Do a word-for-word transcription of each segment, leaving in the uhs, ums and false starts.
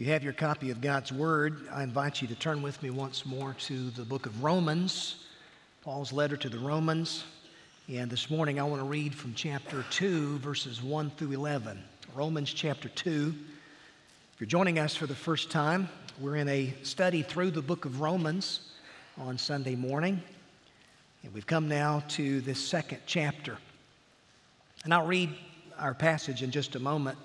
You have your copy of God's Word. I invite you to turn with me once more to the book of Romans, Paul's letter to the Romans. And this morning I want to read from chapter two, verses one through eleven. Romans chapter two. If you're joining us for the first time, we're in a study through the book of Romans on Sunday morning. And we've come now to this second chapter. And I'll read our passage in just a moment.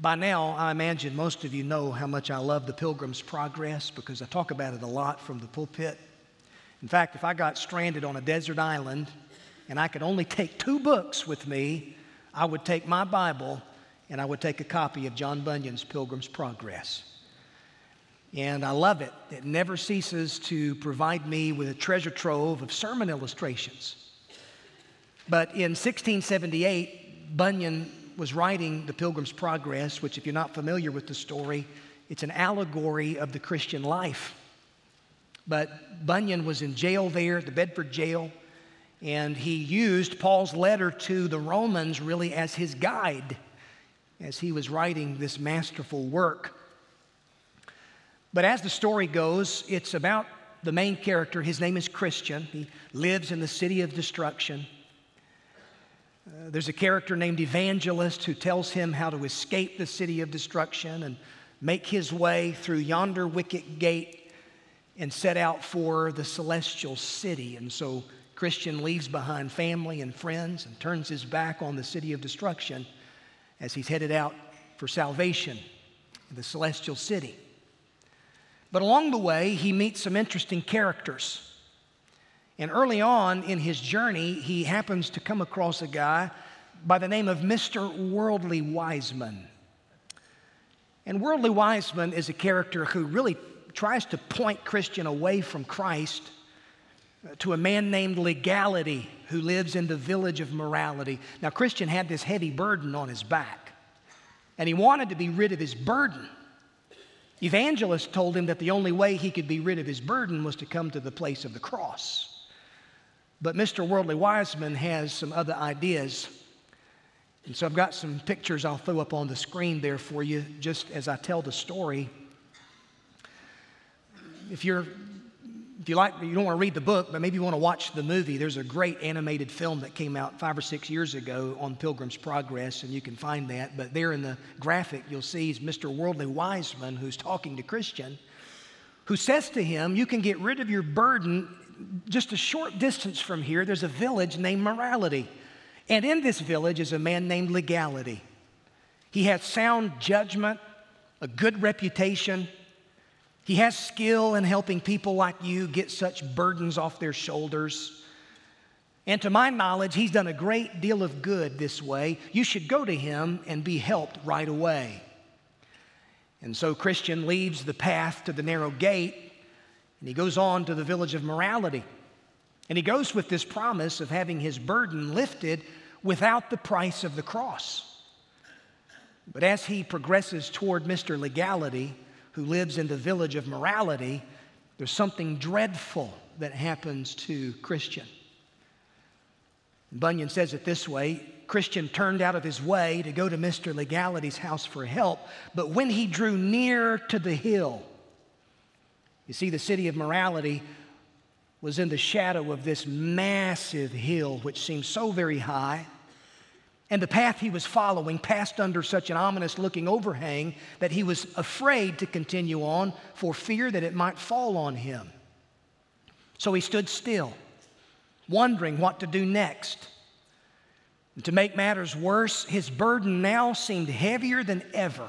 By now, I imagine most of you know how much I love The Pilgrim's Progress because I talk about it a lot from the pulpit. In fact, if I got stranded on a desert island and I could only take two books with me, I would take my Bible and I would take a copy of John Bunyan's Pilgrim's Progress. And I love it. It never ceases to provide me with a treasure trove of sermon illustrations. But in sixteen seventy-eight, Bunyan was writing The Pilgrim's Progress, which, if you're not familiar with the story, it's an allegory of the Christian life. But Bunyan was in jail there, the Bedford jail, and he used Paul's letter to the Romans really as his guide as he was writing this masterful work. But as the story goes, it's about the main character. His name is Christian. He lives in the city of destruction. Uh, there's a character named Evangelist who tells him how to escape the city of destruction and make his way through yonder wicket gate and set out for the celestial city. And so Christian leaves behind family and friends and turns his back on the city of destruction as he's headed out for salvation in the celestial city. But along the way, he meets some interesting characters. And early on in his journey, he happens to come across a guy by the name of Mister Worldly Wiseman. And Worldly Wiseman is a character who really tries to point Christian away from Christ to a man named Legality who lives in the village of morality. Now, Christian had this heavy burden on his back, and he wanted to be rid of his burden. Evangelist told him that the only way he could be rid of his burden was to come to the place of the cross. But Mister Worldly Wiseman has some other ideas. And so I've got some pictures I'll throw up on the screen there for you just as I tell the story. If you're, if you like, you don't want to read the book, but maybe you want to watch the movie. There's a great animated film that came out five or six years ago on Pilgrim's Progress, and you can find that. But there in the graphic you'll see is Mister Worldly Wiseman who's talking to Christian, who says to him, you can get rid of your burden. Just a short distance from here, there's a village named Morality. And in this village is a man named Legality. He has sound judgment, a good reputation. He has skill in helping people like you get such burdens off their shoulders. And to my knowledge, he's done a great deal of good this way. You should go to him and be helped right away. And so Christian leaves the path to the narrow gate. And he goes on to the village of morality. And he goes with this promise of having his burden lifted without the price of the cross. But as he progresses toward Mister Legality, who lives in the village of morality, there's something dreadful that happens to Christian. Bunyan says it this way, Christian turned out of his way to go to Mister Legality's house for help, but when he drew near to the hill, you see, the city of morality was in the shadow of this massive hill, which seemed so very high. And the path he was following passed under such an ominous-looking overhang that he was afraid to continue on for fear that it might fall on him. So he stood still, wondering what to do next. And to make matters worse, his burden now seemed heavier than ever.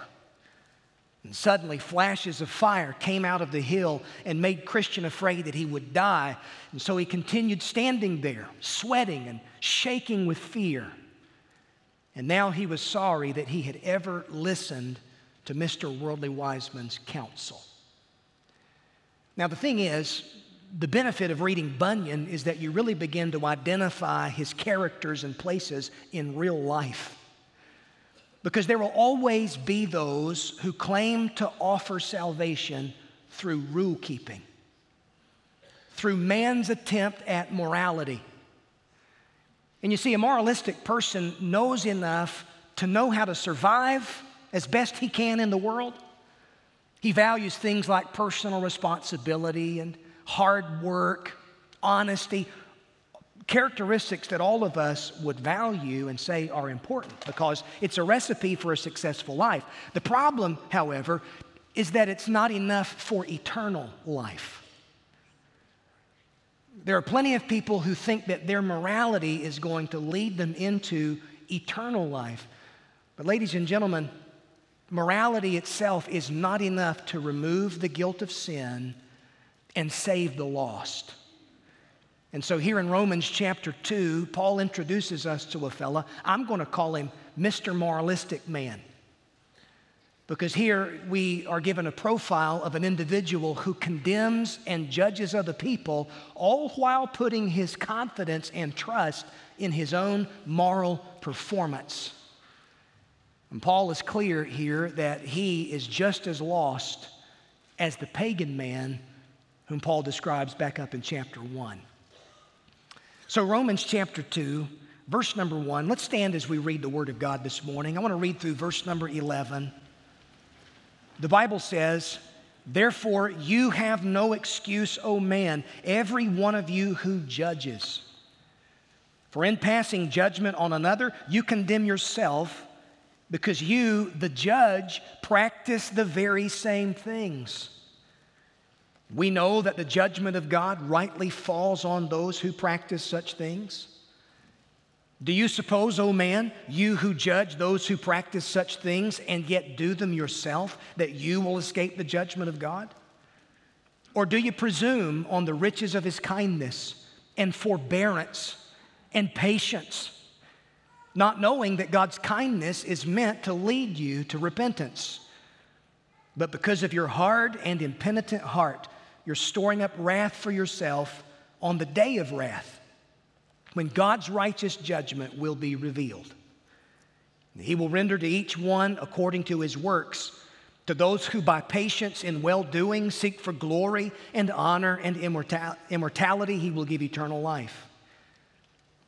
And suddenly flashes of fire came out of the hill and made Christian afraid that he would die. And so he continued standing there, sweating and shaking with fear. And now he was sorry that he had ever listened to Mister Worldly Wiseman's counsel. Now the thing is, the benefit of reading Bunyan is that you really begin to identify his characters and places in real life. Because there will always be those who claim to offer salvation through rule keeping, through man's attempt at morality. And you see, a moralistic person knows enough to know how to survive as best he can in the world. He values things like personal responsibility and hard work, honesty, characteristics that all of us would value and say are important because it's a recipe for a successful life. The problem, however, is that it's not enough for eternal life. There are plenty of people who think that their morality is going to lead them into eternal life. But ladies and gentlemen, morality itself is not enough to remove the guilt of sin and save the lost. And so here in Romans chapter two, Paul introduces us to a fella. I'm going to call him Mister Moralistic Man, because here we are given a profile of an individual who condemns and judges other people, all while putting his confidence and trust in his own moral performance. And Paul is clear here that he is just as lost as the pagan man whom Paul describes back up in chapter one. So Romans chapter two, verse number one. Let's stand as we read the Word of God this morning. I want to read through verse number eleven. The Bible says, "Therefore you have no excuse, O man, every one of you who judges. For in passing judgment on another, you condemn yourself, because you, the judge, practice the very same things. We know that the judgment of God rightly falls on those who practice such things. Do you suppose, O man, you who judge those who practice such things and yet do them yourself, that you will escape the judgment of God? Or do you presume on the riches of his kindness and forbearance and patience, not knowing that God's kindness is meant to lead you to repentance? But because of your hard and impenitent heart, you're storing up wrath for yourself on the day of wrath, when God's righteous judgment will be revealed. He will render to each one according to his works. To those who by patience in well-doing seek for glory and honor and immortality, he will give eternal life.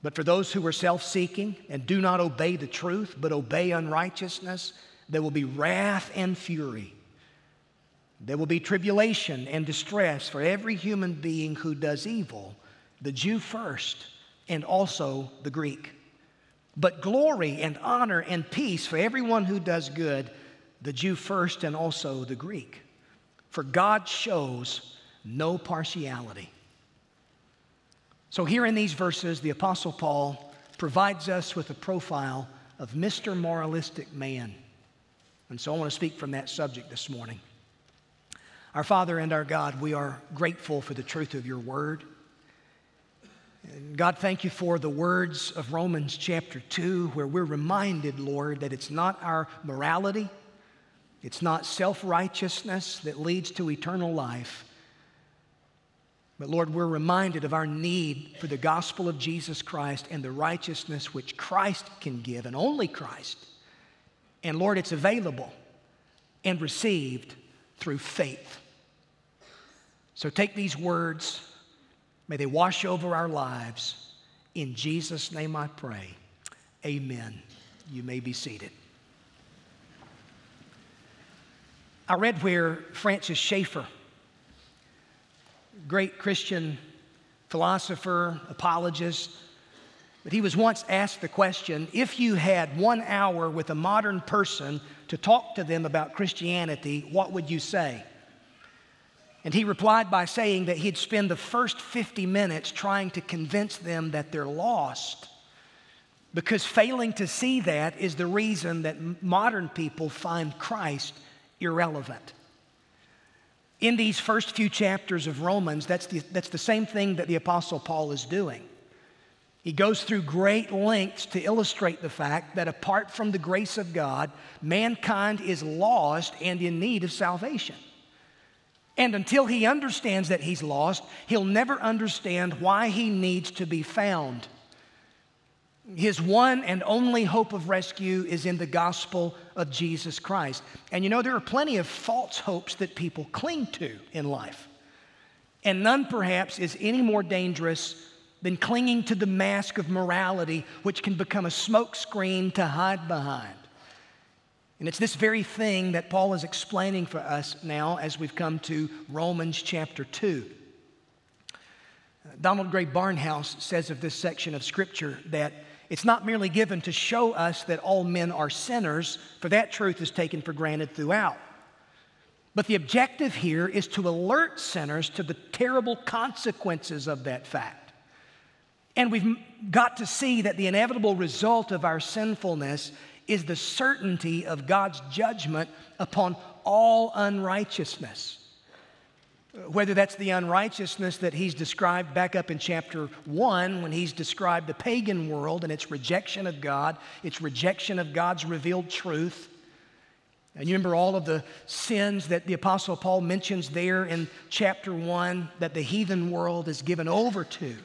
But for those who are self-seeking and do not obey the truth, but obey unrighteousness, there will be wrath and fury. There will be tribulation and distress for every human being who does evil, the Jew first, and also the Greek. But glory and honor and peace for everyone who does good, the Jew first and also the Greek. For God shows no partiality." So here in these verses, the Apostle Paul provides us with a profile of Mister Moralistic Man. And so I want to speak from that subject this morning. Our Father and our God, we are grateful for the truth of your word. God, thank you for the words of Romans chapter two, where we're reminded, Lord, that it's not our morality, it's not self-righteousness that leads to eternal life. But Lord, we're reminded of our need for the gospel of Jesus Christ and the righteousness which Christ can give, and only Christ. And Lord, it's available and received through faith. So take these words. May they wash over our lives. In Jesus' name I pray. Amen. You may be seated. I read where Francis Schaeffer, great Christian philosopher, apologist, but he was once asked the question, if you had one hour with a modern person to talk to them about Christianity, what would you say? And he replied by saying that he'd spend the first fifty minutes trying to convince them that they're lost, because failing to see that is the reason that modern people find Christ irrelevant. In these first few chapters of Romans, that's the, that's the same thing that the Apostle Paul is doing. He goes through great lengths to illustrate the fact that apart from the grace of God, mankind is lost and in need of salvation. And until he understands that he's lost, he'll never understand why he needs to be found. His one and only hope of rescue is in the gospel of Jesus Christ. And you know, there are plenty of false hopes that people cling to in life. And none, perhaps, is any more dangerous than clinging to the mask of morality, which can become a smokescreen to hide behind. And it's this very thing that Paul is explaining for us now as we've come to Romans chapter two. Donald Gray Barnhouse says of this section of Scripture that it's not merely given to show us that all men are sinners, for that truth is taken for granted throughout. But the objective here is to alert sinners to the terrible consequences of that fact. And we've got to see that the inevitable result of our sinfulness is the certainty of God's judgment upon all unrighteousness. Whether that's the unrighteousness that he's described back up in chapter one when he's described the pagan world and its rejection of God, its rejection of God's revealed truth. And you remember all of the sins that the Apostle Paul mentions there in chapter one that the heathen world is given over to.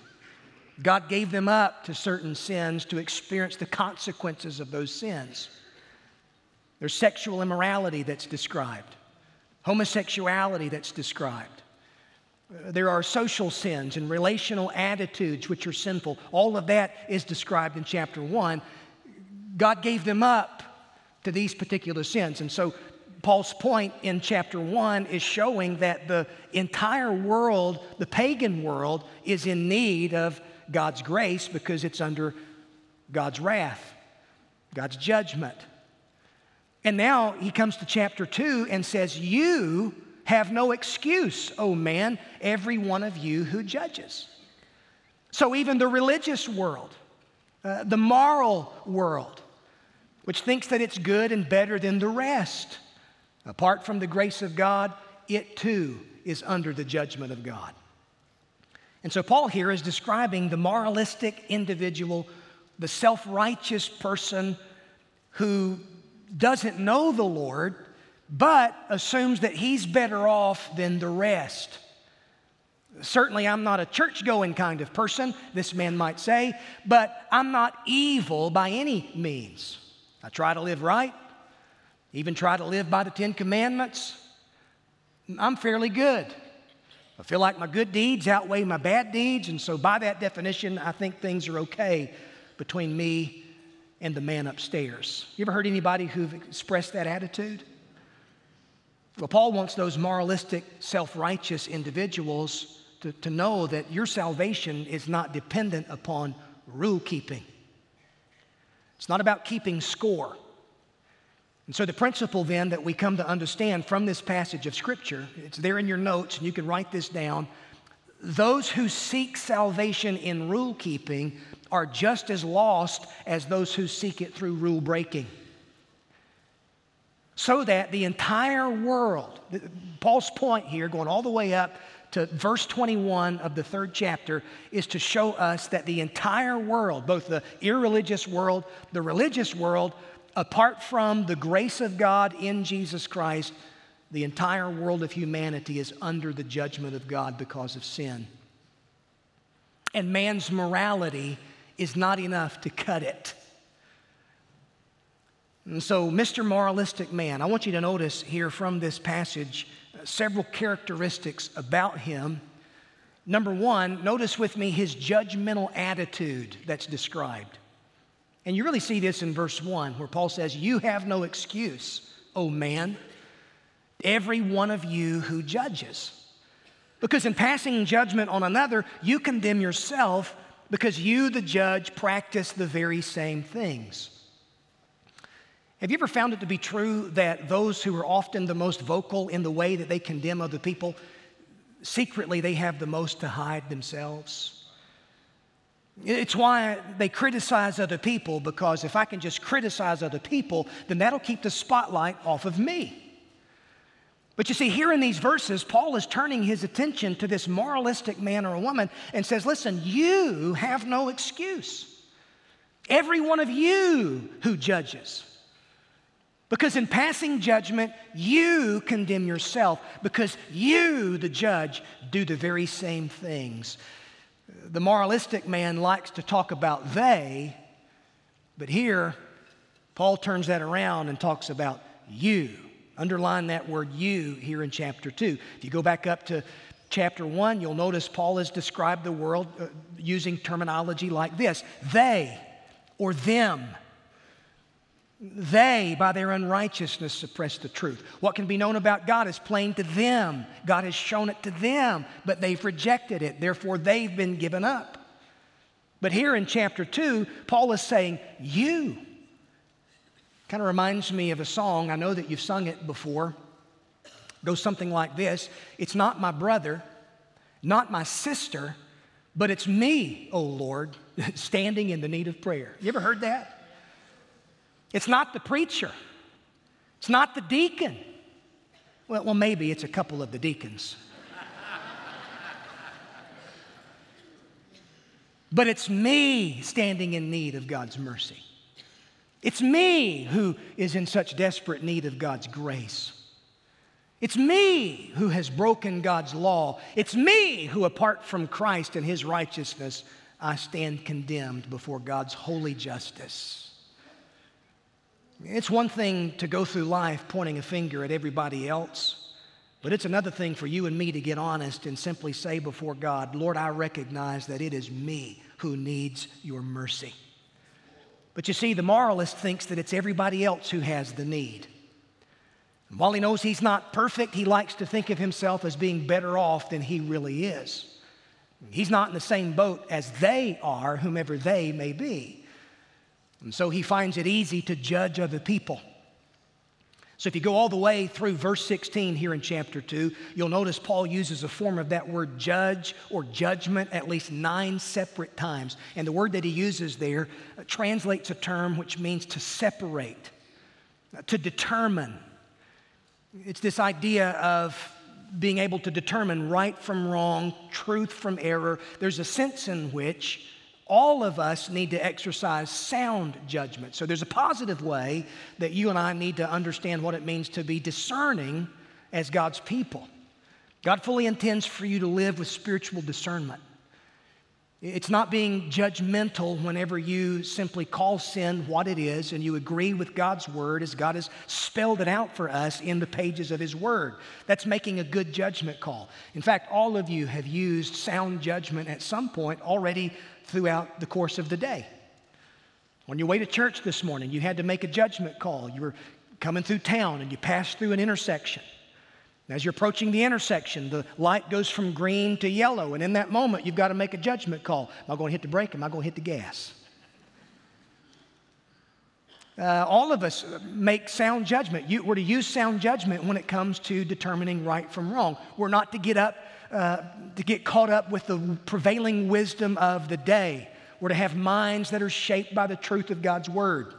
God gave them up to certain sins to experience the consequences of those sins. There's sexual immorality that's described. Homosexuality that's described. There are social sins and relational attitudes which are sinful. All of that is described in chapter one. God gave them up to these particular sins. And so Paul's point in chapter one is showing that the entire world, the pagan world, is in need of God's grace because it's under God's wrath, God's judgment. And now he comes to chapter two and says, you have no excuse, O man, every one of you who judges. So even the religious world, uh, the moral world, which thinks that it's good and better than the rest, apart from the grace of God, it too is under the judgment of God. And so Paul here is describing the moralistic individual, the self-righteous person who doesn't know the Lord, but assumes that he's better off than the rest. Certainly, I'm not a church-going kind of person, this man might say, but I'm not evil by any means. I try to live right, even try to live by the Ten Commandments. I'm fairly good. I feel like my good deeds outweigh my bad deeds, and so by that definition, I think things are okay between me and the man upstairs. You ever heard anybody who've expressed that attitude? Well, Paul wants those moralistic, self-righteous individuals to, to know that your salvation is not dependent upon rule-keeping. It's not about keeping score. And so the principle then that we come to understand from this passage of Scripture, it's there in your notes, and you can write this down. Those who seek salvation in rule-keeping are just as lost as those who seek it through rule-breaking. So that the entire world, Paul's point here, going all the way up to verse twenty-one of the third chapter, is to show us that the entire world, both the irreligious world, the religious world, apart from the grace of God in Jesus Christ, the entire world of humanity is under the judgment of God because of sin. And man's morality is not enough to cut it. And so, Mister Moralistic Man, I want you to notice here from this passage uh, several characteristics about him. Number one, notice with me his judgmental attitude that's described. And you really see this in verse one where Paul says, you have no excuse, O man, every one of you who judges. Because in passing judgment on another, you condemn yourself because you, the judge, practice the very same things. Have you ever found it to be true that those who are often the most vocal in the way that they condemn other people, secretly they have the most to hide themselves? It's why they criticize other people, because if I can just criticize other people, then that'll keep the spotlight off of me. But you see, here in these verses, Paul is turning his attention to this moralistic man or woman and says, listen, you have no excuse. Every one of you who judges. Because in passing judgment, you condemn yourself because you, the judge, do the very same things. The moralistic man likes to talk about they, but here, Paul turns that around and talks about you. Underline that word you here in chapter two. If you go back up to chapter one, you'll notice Paul has described the world uh, using terminology like this. They or them. They, by their unrighteousness, suppress the truth. What can be known about God is plain to them. God has shown it to them, but they've rejected it. Therefore, they've been given up. But here in chapter two, Paul is saying, you. Kind of reminds me of a song. I know that you've sung it before. It goes something like this. It's not my brother, not my sister, but it's me, O Lord, standing in the need of prayer. You ever heard that? It's not the preacher. It's not the deacon. Well, well, maybe it's a couple of the deacons. But it's me standing in need of God's mercy. It's me who is in such desperate need of God's grace. It's me who has broken God's law. It's me who, apart from Christ and his righteousness, I stand condemned before God's holy justice. It's one thing to go through life pointing a finger at everybody else, but it's another thing for you and me to get honest and simply say before God, Lord, I recognize that it is me who needs your mercy. But you see, the moralist thinks that it's everybody else who has the need. And while he knows he's not perfect, he likes to think of himself as being better off than he really is. He's not in the same boat as they are, whomever they may be. And so he finds it easy to judge other people. So if you go all the way through verse sixteen here in chapter two, you'll notice Paul uses a form of that word judge or judgment at least nine separate times. And the word that he uses there translates a term which means to separate, to determine. It's this idea of being able to determine right from wrong, truth from error. There's a sense in which all of us need to exercise sound judgment. So there's a positive way that you and I need to understand what it means to be discerning as God's people. God fully intends for you to live with spiritual discernment. It's not being judgmental whenever you simply call sin what it is and you agree with God's word as God has spelled it out for us in the pages of his word. That's making a good judgment call. In fact, all of you have used sound judgment at some point already throughout the course of the day. On your way to church this morning, you had to make a judgment call. You were coming through town and you passed through an intersection. And as you're approaching the intersection, the light goes from green to yellow, and in that moment, you've got to make a judgment call. Am I going to hit the brake? Am I going to hit the gas? Uh, all of us make sound judgment. You, we're to use sound judgment when it comes to determining right from wrong. We're not to get up Uh, to get caught up with the prevailing wisdom of the day. We're to have minds that are shaped by the truth of God's word.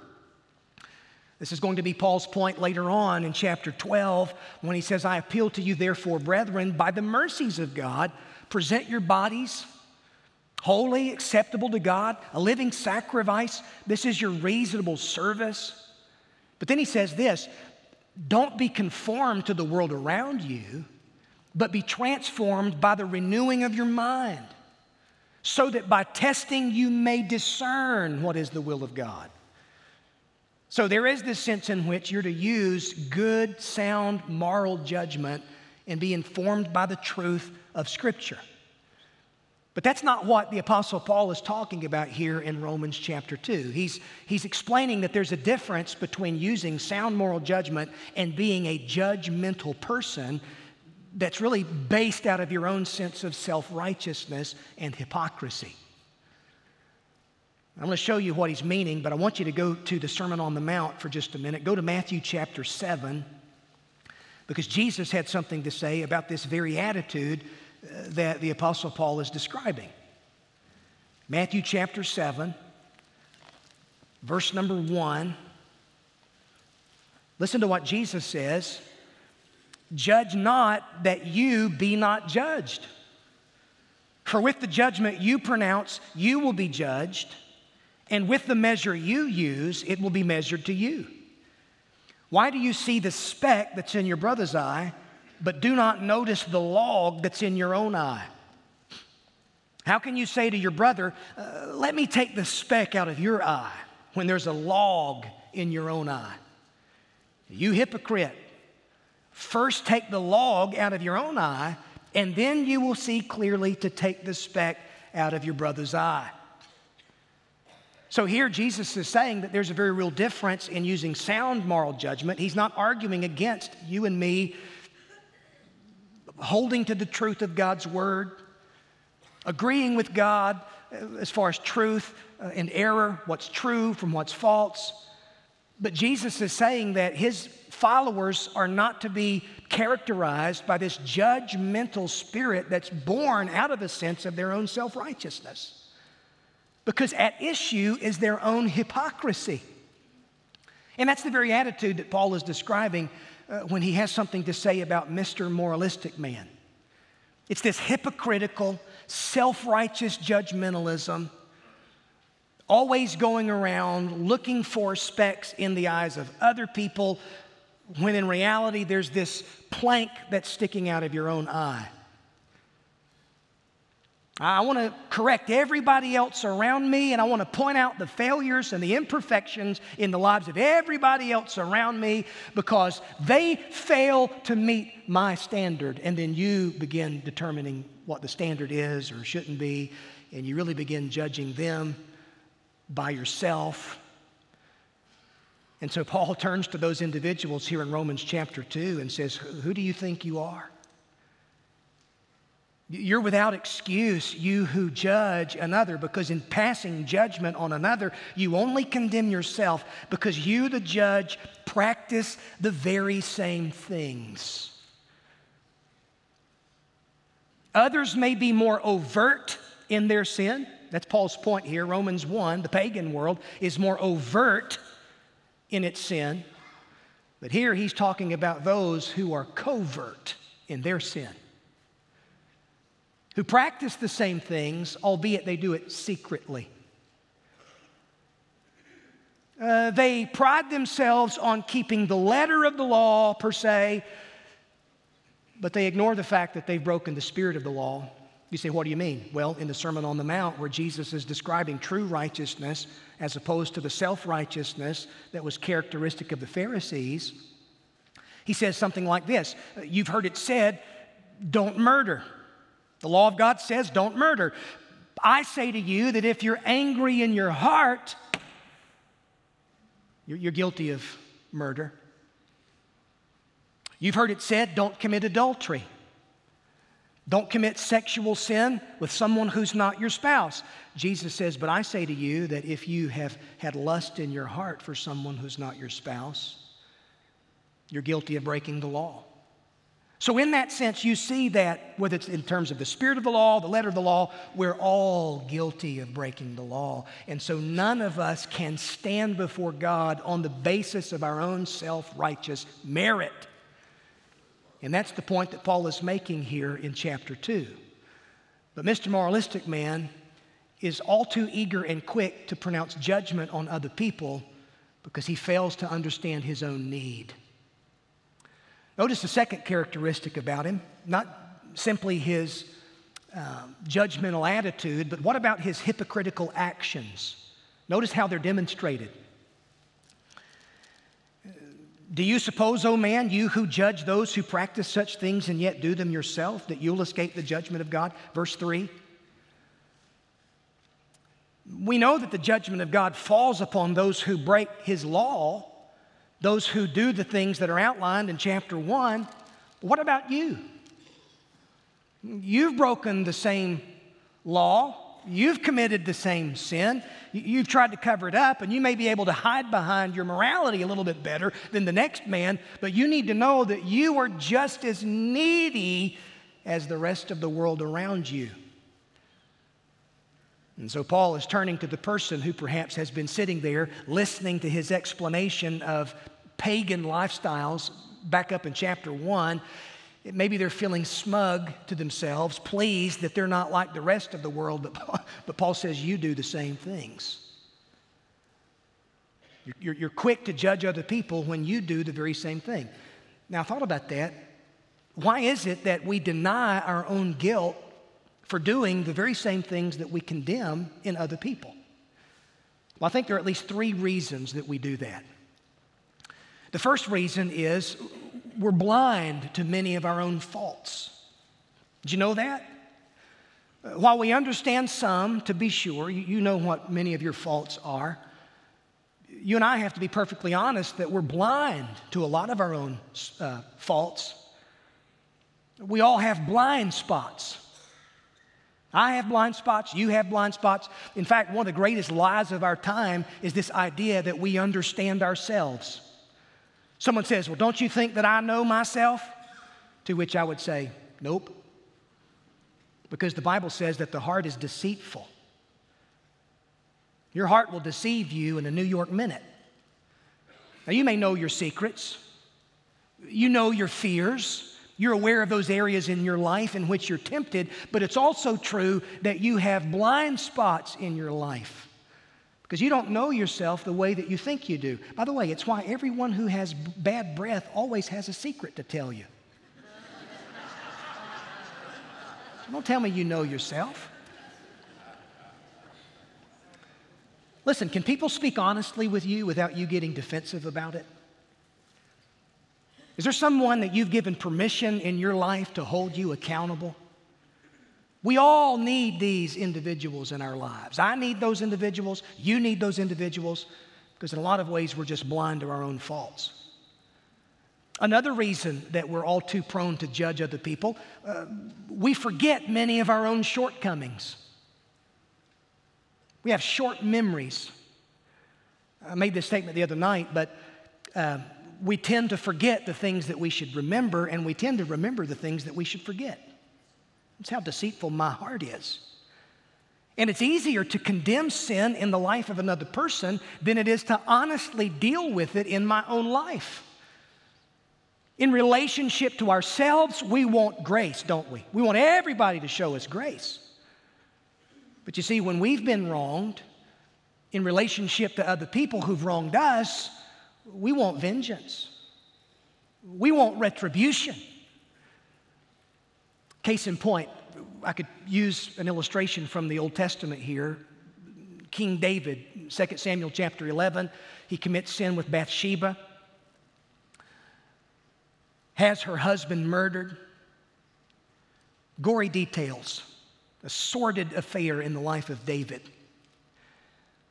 This is going to be Paul's point later on in chapter twelve when he says, I appeal to you therefore, brethren, by the mercies of God, present your bodies holy, acceptable to God, a living sacrifice. This is your reasonable service. But then he says this, don't be conformed to the world around you, but be transformed by the renewing of your mind, so that by testing you may discern what is the will of God. So there is this sense in which you're to use good, sound, moral judgment and be informed by the truth of Scripture. But that's not what the Apostle Paul is talking about here in Romans chapter two. He's, he's explaining that there's a difference between using sound moral judgment and being a judgmental person that's really based out of your own sense of self-righteousness and hypocrisy. I'm going to show you what he's meaning, but I want you to go to the Sermon on the Mount for just a minute. Go to Matthew chapter seven, because Jesus had something to say about this very attitude that the Apostle Paul is describing. Matthew chapter seven, verse number one. Listen to what Jesus says. Judge not that you be not judged. For with the judgment you pronounce, you will be judged, and with the measure you use, it will be measured to you. Why do you see the speck that's in your brother's eye, but do not notice the log that's in your own eye? How can you say to your brother, uh, let me take the speck out of your eye, when there's a log in your own eye? You hypocrite. First take the log out of your own eye, and then you will see clearly to take the speck out of your brother's eye. So here Jesus is saying that there's a very real difference in using sound moral judgment. He's not arguing against you and me holding to the truth of God's word, agreeing with God as far as truth and error, what's true from what's false. But Jesus is saying that his followers are not to be characterized by this judgmental spirit that's born out of a sense of their own self-righteousness. Because at issue is their own hypocrisy. And that's the very attitude that Paul is describing uh, when he has something to say about Mister Moralistic Man. It's this hypocritical, self-righteous judgmentalism, always going around looking for specks in the eyes of other people, when in reality there's this plank that's sticking out of your own eye. I want to correct everybody else around me, and I want to point out the failures and the imperfections in the lives of everybody else around me because they fail to meet my standard. And then you begin determining what the standard is or shouldn't be, and you really begin judging them by yourself. And so Paul turns to those individuals here in Romans chapter two and says, who do you think you are? You're without excuse, you who judge another, because in passing judgment on another, you only condemn yourself, because you, the judge, practice the very same things. Others may be more overt in their sin. That's Paul's point here. Romans one, the pagan world, is more overt in its sin. But here he's talking about those who are covert in their sin, who practice the same things, albeit they do it secretly. Uh, they pride themselves on keeping the letter of the law, per se, but they ignore the fact that they've broken the spirit of the law. You say, what do you mean? Well, in the Sermon on the Mount, where Jesus is describing true righteousness as opposed to the self-righteousness that was characteristic of the Pharisees, he says something like this. You've heard it said, don't murder. The law of God says don't murder. I say to you that if you're angry in your heart, you're, you're guilty of murder. You've heard it said don't commit adultery. Don't commit sexual sin with someone who's not your spouse. Jesus says, but I say to you that if you have had lust in your heart for someone who's not your spouse, you're guilty of breaking the law. So in that sense, you see that, whether it's in terms of the spirit of the law, the letter of the law, we're all guilty of breaking the law. And so none of us can stand before God on the basis of our own self-righteous merit. And that's the point that Paul is making here in chapter two. But Mister Moralistic Man is all too eager and quick to pronounce judgment on other people because he fails to understand his own need. Notice the second characteristic about him, not simply his uh, judgmental attitude, but what about his hypocritical actions? Notice how they're demonstrated. Do you suppose, O man, you who judge those who practice such things and yet do them yourself, that you'll escape the judgment of God? Verse three. We know that the judgment of God falls upon those who break his law, those who do the things that are outlined in chapter one. What about you? You've broken the same law. You've committed the same sin. You've tried to cover it up, and you may be able to hide behind your morality a little bit better than the next man, but you need to know that you are just as needy as the rest of the world around you. And so Paul is turning to the person who perhaps has been sitting there listening to his explanation of pagan lifestyles back up in chapter one. Maybe they're feeling smug to themselves, pleased that they're not like the rest of the world, but, but Paul says you do the same things. You're, you're, you're quick to judge other people when you do the very same thing. Now, I thought about that. Why is it that we deny our own guilt for doing the very same things that we condemn in other people? Well, I think there are at least three reasons that we do that. The first reason is we're blind to many of our own faults. Did you know that? While we understand some, to be sure, you know what many of your faults are, you and I have to be perfectly honest that we're blind to a lot of our own uh, faults. We all have blind spots. I have blind spots. You have blind spots. In fact, one of the greatest lies of our time is this idea that we understand ourselves. Someone says, well, don't you think that I know myself? To which I would say, nope. Because the Bible says that the heart is deceitful. Your heart will deceive you in a New York minute. Now, you may know your secrets. You know your fears. You're aware of those areas in your life in which you're tempted, but it's also true that you have blind spots in your life because you don't know yourself the way that you think you do. By the way, it's why everyone who has bad breath always has a secret to tell you. So don't tell me you know yourself. Listen, can people speak honestly with you without you getting defensive about it? Is there someone that you've given permission in your life to hold you accountable? We all need these individuals in our lives. I need those individuals. You need those individuals because in a lot of ways we're just blind to our own faults. Another reason that we're all too prone to judge other people, uh, we forget many of our own shortcomings. We have short memories. I made this statement the other night, but... Uh, We tend to forget the things that we should remember, and we tend to remember the things that we should forget. That's how deceitful my heart is. And it's easier to condemn sin in the life of another person than it is to honestly deal with it in my own life. In relationship to ourselves, we want grace, don't we? We want everybody to show us grace. But you see, when we've been wronged, in relationship to other people who've wronged us, we want vengeance. We want retribution. Case in point, I could use an illustration from the Old Testament here. King David, Second Samuel chapter eleven, he commits sin with Bathsheba, has her husband murdered. Gory details, a sordid affair in the life of David.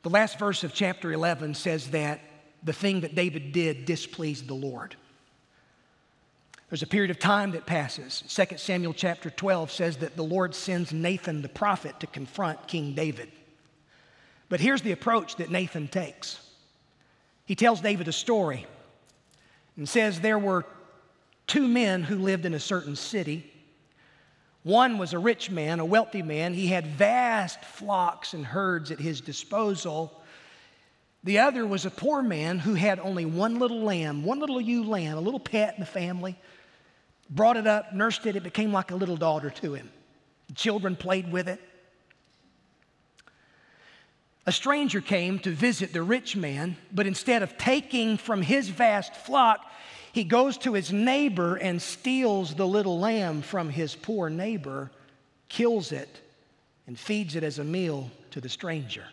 The last verse of chapter eleven says that the thing that David did displeased the Lord. There's a period of time that passes. Second Samuel chapter twelve says that the Lord sends Nathan the prophet to confront King David. But here's the approach that Nathan takes. He tells David a story and says there were two men who lived in a certain city. One was a rich man, a wealthy man. He had vast flocks and herds at his disposal. The other was a poor man who had only one little lamb, one little ewe lamb, a little pet in the family. Brought it up, nursed it, it became like a little daughter to him. The children played with it. A stranger came to visit the rich man, but instead of taking from his vast flock, he goes to his neighbor and steals the little lamb from his poor neighbor, kills it, and feeds it as a meal to the stranger.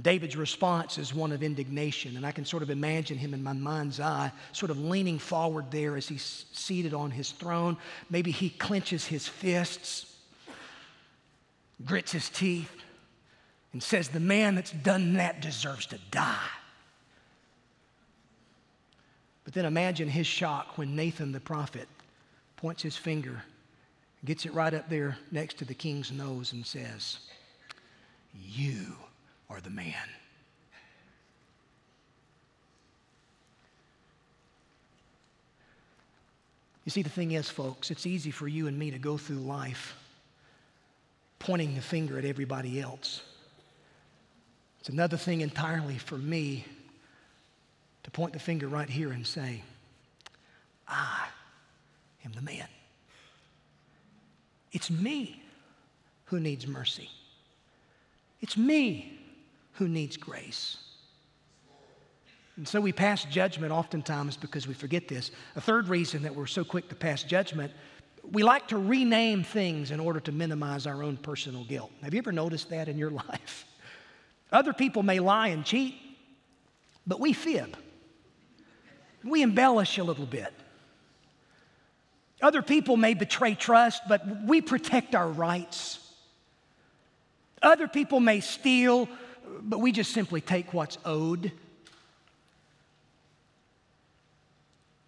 David's response is one of indignation, and I can sort of imagine him in my mind's eye sort of leaning forward there as he's seated on his throne. Maybe he clenches his fists, grits his teeth, and says, "The man that's done that deserves to die." But then imagine his shock when Nathan the prophet points his finger, gets it right up there next to the king's nose and says, "You or the man." You see, the thing is, folks, it's easy for you and me to go through life pointing the finger at everybody else. It's another thing entirely for me to point the finger right here and say, "I am the man. It's me who needs mercy. It's me who needs grace." And so we pass judgment oftentimes because we forget this. A third reason that we're so quick to pass judgment, we like to rename things in order to minimize our own personal guilt. Have you ever noticed that in your life? Other people may lie and cheat, but we fib. We embellish a little bit. Other people may betray trust, but we protect our rights. Other people may steal, but we just simply take what's owed.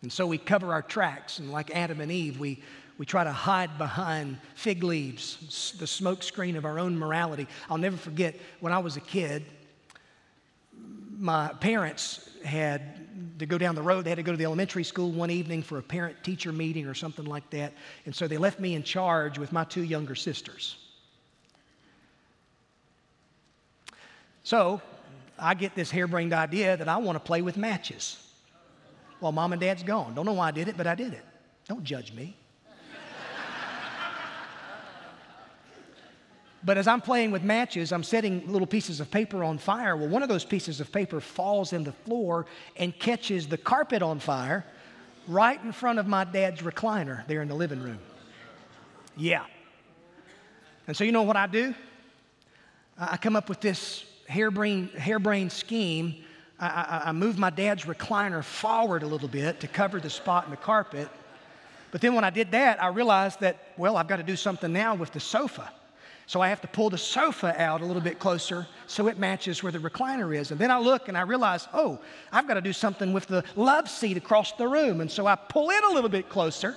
And so we cover our tracks, and like Adam and Eve, we, we try to hide behind fig leaves, the smoke screen of our own morality. I'll never forget, when I was a kid, my parents had to go down the road. They had to go to the elementary school one evening for a parent-teacher meeting or something like that, and so they left me in charge with my two younger sisters. So I get this harebrained idea that I want to play with matches while mom and dad's gone. Don't know why I did it, but I did it. Don't judge me. But as I'm playing with matches, I'm setting little pieces of paper on fire. Well, one of those pieces of paper falls in the floor and catches the carpet on fire right in front of my dad's recliner there in the living room. Yeah. And so you know what I do? I come up with this harebrained, harebrained scheme. I, I, I moved my dad's recliner forward a little bit to cover the spot in the carpet. But then when I did that, I realized that, well, I've got to do something now with the sofa. So I have to pull the sofa out a little bit closer so it matches where the recliner is. And then I look and I realize, oh, I've got to do something with the love seat across the room. And so I pull it a little bit closer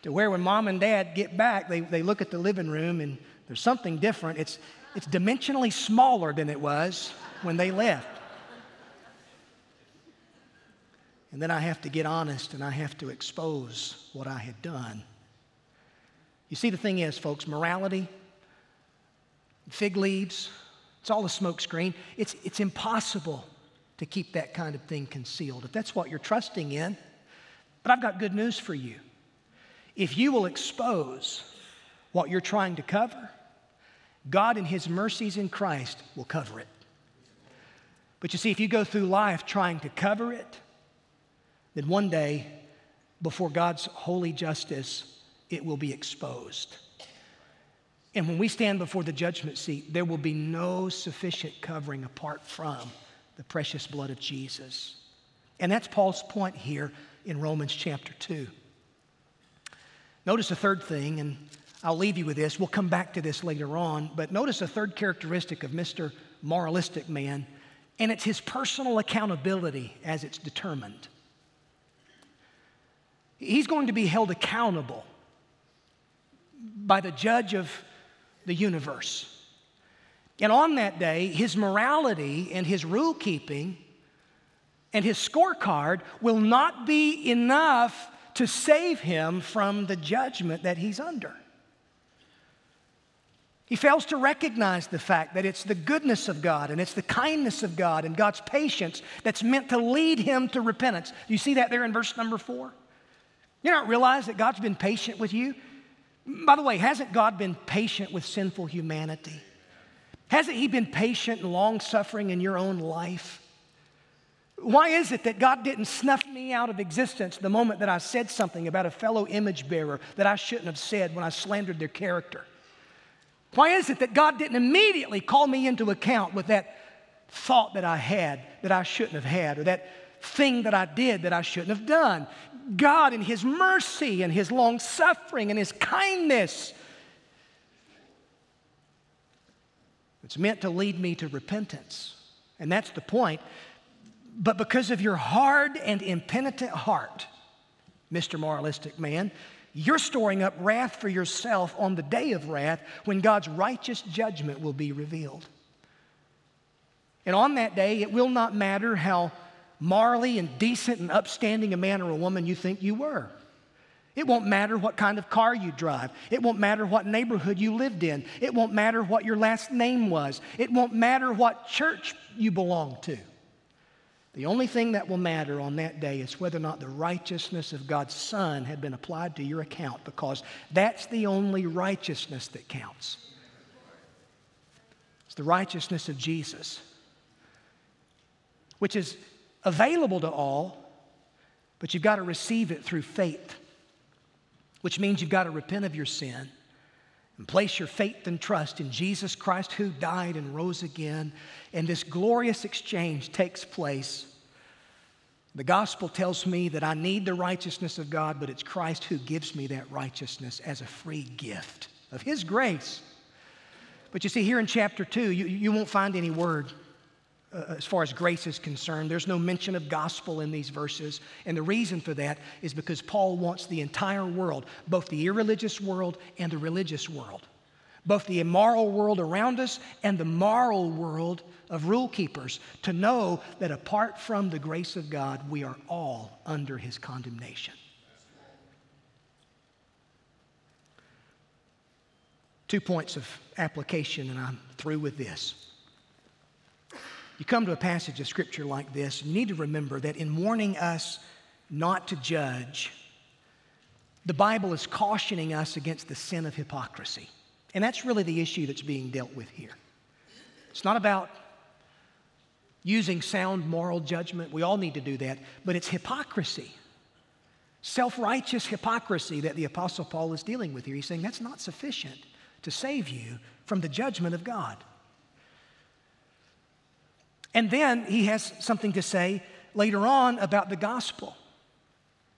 to where when mom and dad get back, they, they look at the living room and there's something different. It's, it's dimensionally smaller than it was when they left. And then I have to get honest and I have to expose what I had done. You see, the thing is, folks, morality, fig leaves, it's all a smoke screen. It's, it's impossible to keep that kind of thing concealed if that's what you're trusting in. But I've got good news for you. If you will expose what you're trying to cover, God in His mercies in Christ will cover it. But you see, if you go through life trying to cover it, then one day, before God's holy justice, it will be exposed. And when we stand before the judgment seat, there will be no sufficient covering apart from the precious blood of Jesus. And that's Paul's point here in Romans chapter two. Notice a third thing, and I'll leave you with this. We'll come back to this later on, but notice a third characteristic of Mister Moralistic Man, and it's his personal accountability as it's determined. He's going to be held accountable by the judge of the universe. And on that day, his morality and his rule keeping and his scorecard will not be enough to save him from the judgment that he's under. He fails to recognize the fact that it's the goodness of God and it's the kindness of God and God's patience that's meant to lead him to repentance. You see that there in verse number four? You don't realize that God's been patient with you? By the way, hasn't God been patient with sinful humanity? Hasn't He been patient and long-suffering in your own life? Why is it that God didn't snuff me out of existence the moment that I said something about a fellow image bearer that I shouldn't have said when I slandered their character? Why is it that God didn't immediately call me into account with that thought that I had that I shouldn't have had, or that thing that I did that I shouldn't have done? God in His mercy and His long-suffering and His kindness, it's meant to lead me to repentance. And that's the point. But because of your hard and impenitent heart, Mister Moralistic Man, you're storing up wrath for yourself on the day of wrath when God's righteous judgment will be revealed. And on that day, it will not matter how morally and decent and upstanding a man or a woman you think you were. It won't matter what kind of car you drive. It won't matter what neighborhood you lived in. It won't matter what your last name was. It won't matter what church you belong to. The only thing that will matter on that day is whether or not the righteousness of God's Son had been applied to your account, because that's the only righteousness that counts. It's the righteousness of Jesus, which is available to all, but you've got to receive it through faith, which means you've got to repent of your sin and place your faith and trust in Jesus Christ, who died and rose again. And this glorious exchange takes place The gospel tells me that I need the righteousness of God, but it's Christ who gives me that righteousness as a free gift of His grace. But you see, here in chapter two, you, you won't find any word uh, as far as grace is concerned. There's no mention of gospel in these verses. And the reason for that is because Paul wants the entire world, both the irreligious world and the religious world, both the immoral world around us and the moral world of rule keepers, to know that apart from the grace of God, we are all under His condemnation. Two points of application, and I'm through with this. You come to a passage of Scripture like this, you need to remember that in warning us not to judge, the Bible is cautioning us against the sin of hypocrisy. And that's really the issue that's being dealt with here. It's not about using sound moral judgment. We all need to do that. But it's hypocrisy, self-righteous hypocrisy that the Apostle Paul is dealing with here. He's saying that's not sufficient to save you from the judgment of God. And then he has something to say later on about the gospel.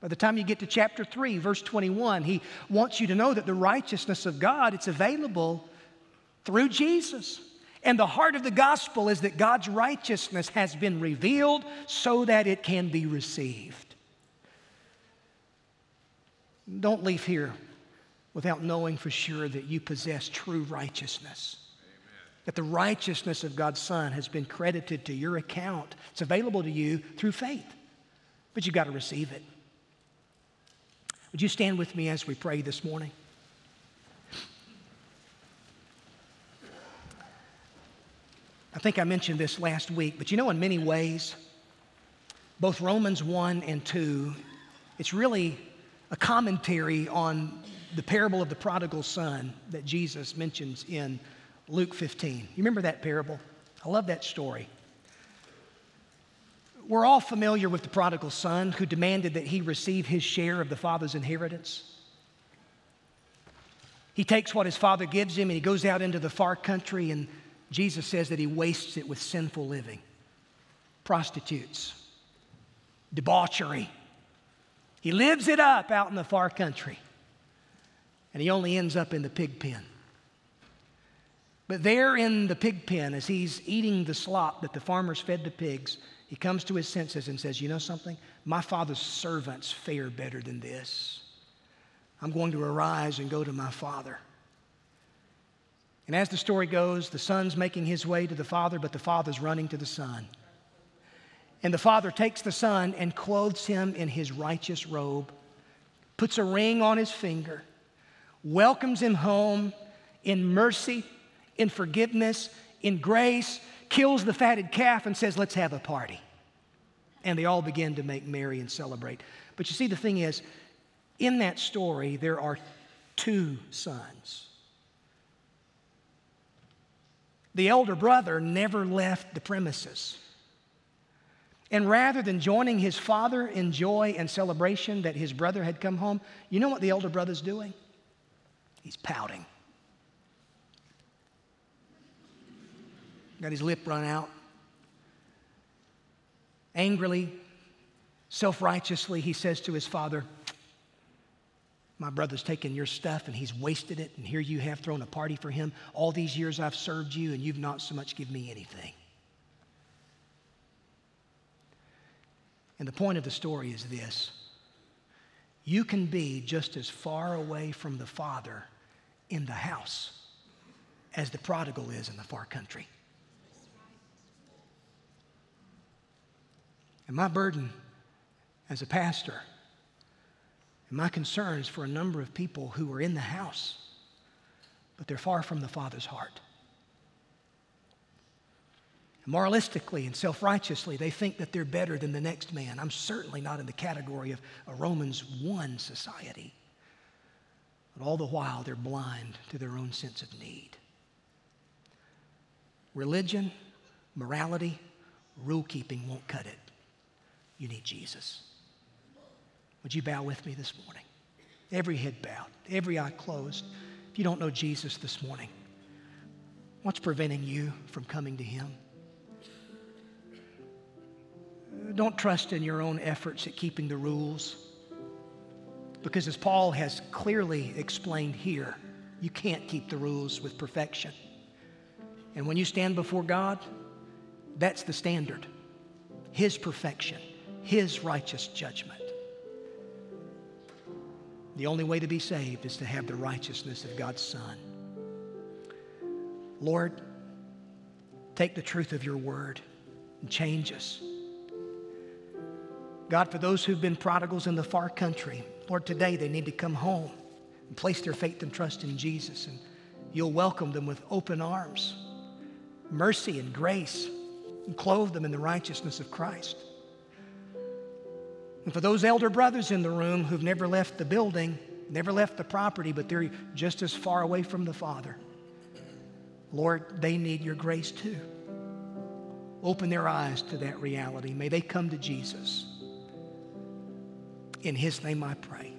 By the time you get to chapter three, verse twenty-one, he wants you to know that the righteousness of God, it's available through Jesus. And the heart of the gospel is that God's righteousness has been revealed so that it can be received. Don't leave here without knowing for sure that you possess true righteousness. Amen. That the righteousness of God's Son has been credited to your account. It's available to you through faith, but you've got to receive it. Would you stand with me as we pray this morning? I think I mentioned this last week, but you know, in many ways, both Romans one and two, it's really a commentary on the parable of the prodigal son that Jesus mentions in Luke fifteen. You remember that parable? I love that story. We're all familiar with the prodigal son who demanded that he receive his share of the father's inheritance. He takes what his father gives him and he goes out into the far country, and Jesus says that he wastes it with sinful living, prostitutes, debauchery. He lives it up out in the far country, and he only ends up in the pig pen. But there in the pig pen, as he's eating the slop that the farmers fed the pigs, he comes to his senses and says, you know something? My father's servants fare better than this. I'm going to arise and go to my father. And as the story goes, the son's making his way to the father, but the father's running to the son. And the father takes the son and clothes him in his righteous robe, puts a ring on his finger, welcomes him home in mercy, in forgiveness, in grace, kills the fatted calf and says, let's have a party. And they all begin to make merry and celebrate. But you see, the thing is, in that story, there are two sons. The elder brother never left the premises. And rather than joining his father in joy and celebration that his brother had come home, you know what the elder brother's doing? He's pouting. Got his lip run out. Angrily, self-righteously, he says to his father, my brother's taken your stuff and he's wasted it, and here you have thrown a party for him. All these years I've served you and you've not so much given me anything. And the point of the story is this. You can be just as far away from the Father in the house as the prodigal is in the far country. And my burden as a pastor, and my concern is for a number of people who are in the house, but they're far from the Father's heart. And moralistically and self-righteously, they think that they're better than the next man. I'm certainly not in the category of a Romans one society. But all the while, they're blind to their own sense of need. Religion, morality, rule-keeping won't cut it. You need Jesus. Would you bow with me this morning? Every head bowed, every eye closed. If you don't know Jesus this morning, what's preventing you from coming to Him? don't trust in your own efforts at keeping the rules, because as Paul has clearly explained here, you can't keep the rules with perfection. And when you stand before God, that's the standard. His perfection, His righteous judgment. The only way to be saved is to have the righteousness of God's Son. Lord, take the truth of your word and change us. God, for those who've been prodigals in the far country, Lord, today they need to come home and place their faith and trust in Jesus, and you'll welcome them with open arms, mercy and grace, and clothe them in the righteousness of Christ. And for those elder brothers in the room who've never left the building, never left the property, but they're just as far away from the Father, Lord, they need your grace too. Open their eyes to that reality. May they come to Jesus. In His name I pray.